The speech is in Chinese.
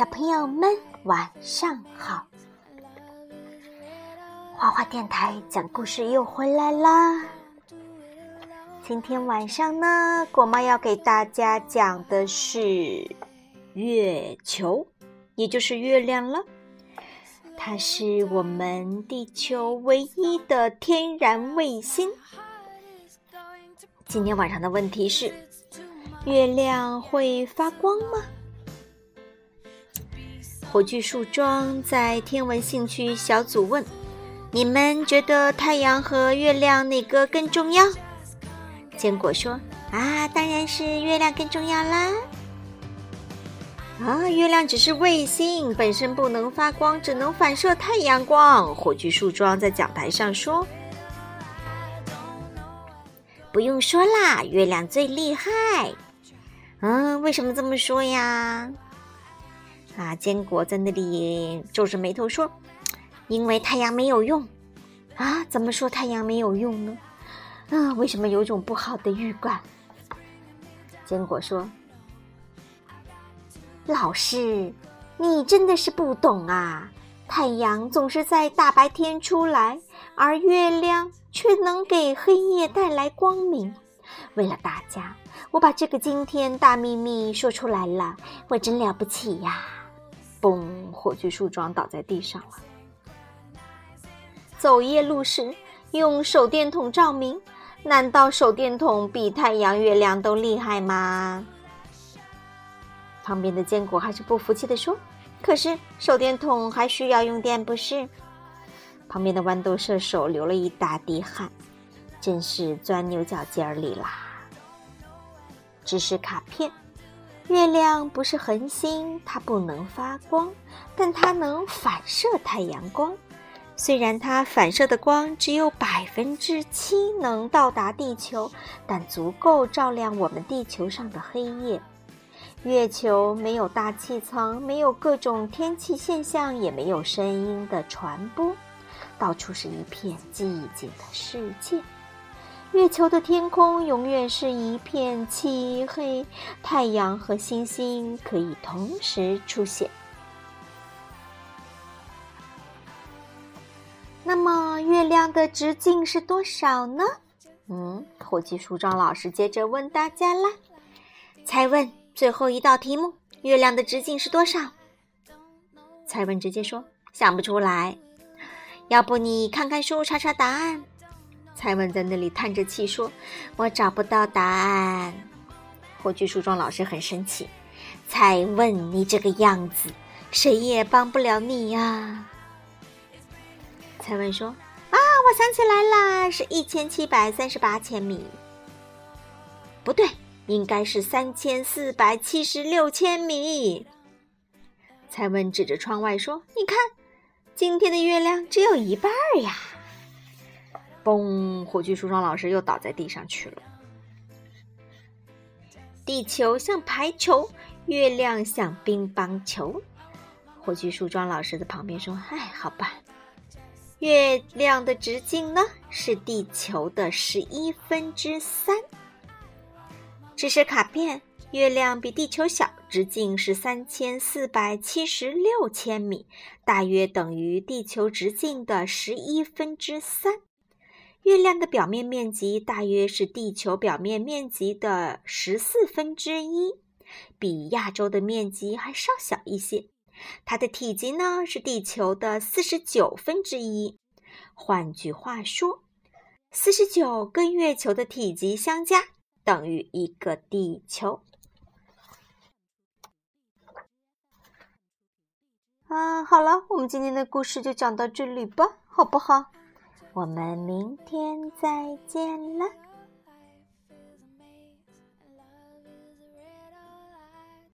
小朋友们晚上好，花花电台讲故事又回来啦。今天晚上呢，果妈要给大家讲的是月球，也就是月亮了。它是我们地球唯一的天然卫星。今天晚上的问题是，月亮会发光吗？火炬树桩在天文兴趣小组问，你们觉得太阳和月亮哪个更重要？坚果说，当然是月亮更重要啦。月亮只是卫星，本身不能发光，只能反射太阳光。火炬树桩在讲台上说，不用说啦，月亮最厉害。为什么这么说呀？坚果在那里皱着眉头说，因为太阳没有用。怎么说太阳没有用呢？为什么有种不好的预感？坚果说，老师，你真的是不懂啊，太阳总是在大白天出来，而月亮却能给黑夜带来光明。为了大家，我把这个惊天大秘密说出来了，我真了不起呀。嘣，火炬树桩倒在地上了。走夜路时用手电筒照明，难道手电筒比太阳月亮都厉害吗？旁边的坚果还是不服气地说，可是手电筒还需要用电不是？旁边的豌豆射手流了一大滴汗，真是钻牛角尖里啦。知识卡片，月亮不是恒星，它不能发光，但它能反射太阳光。虽然它反射的光只有 7% 能到达地球，但足够照亮我们地球上的黑夜。月球没有大气层，没有各种天气现象，也没有声音的传播，到处是一片寂静的世界。月球的天空永远是一片漆黑，太阳和星星可以同时出现。那么月亮的直径是多少呢？火炬树桩老师接着问大家啦。猜问最后一道题目，月亮的直径是多少？猜问直接说，想不出来。要不你看看书查查答案。蔡文在那里叹着气说，我找不到答案。火炬树桩老师很生气，蔡文你这个样子，谁也帮不了你呀。蔡文说，我想起来了，是1738千米。不对，应该是3476千米。蔡文指着窗外说，你看，今天的月亮只有一半呀。嘣！火炬树桩老师又倒在地上去了。地球像排球，月亮像乒乓球。火炬树桩老师在旁边说，好吧。月亮的直径呢，是地球的3/11。知识卡片，月亮比地球小，直径是3476千米，大约等于地球直径的3/11。月亮的表面面积大约是地球表面面积的1/14，比亚洲的面积还稍小一些。它的体积呢，是地球的49分之一。换句话说，49跟月球的体积相加，等于一个地球。好了，我们今天的故事就讲到这里吧，好不好？我们明天再见了。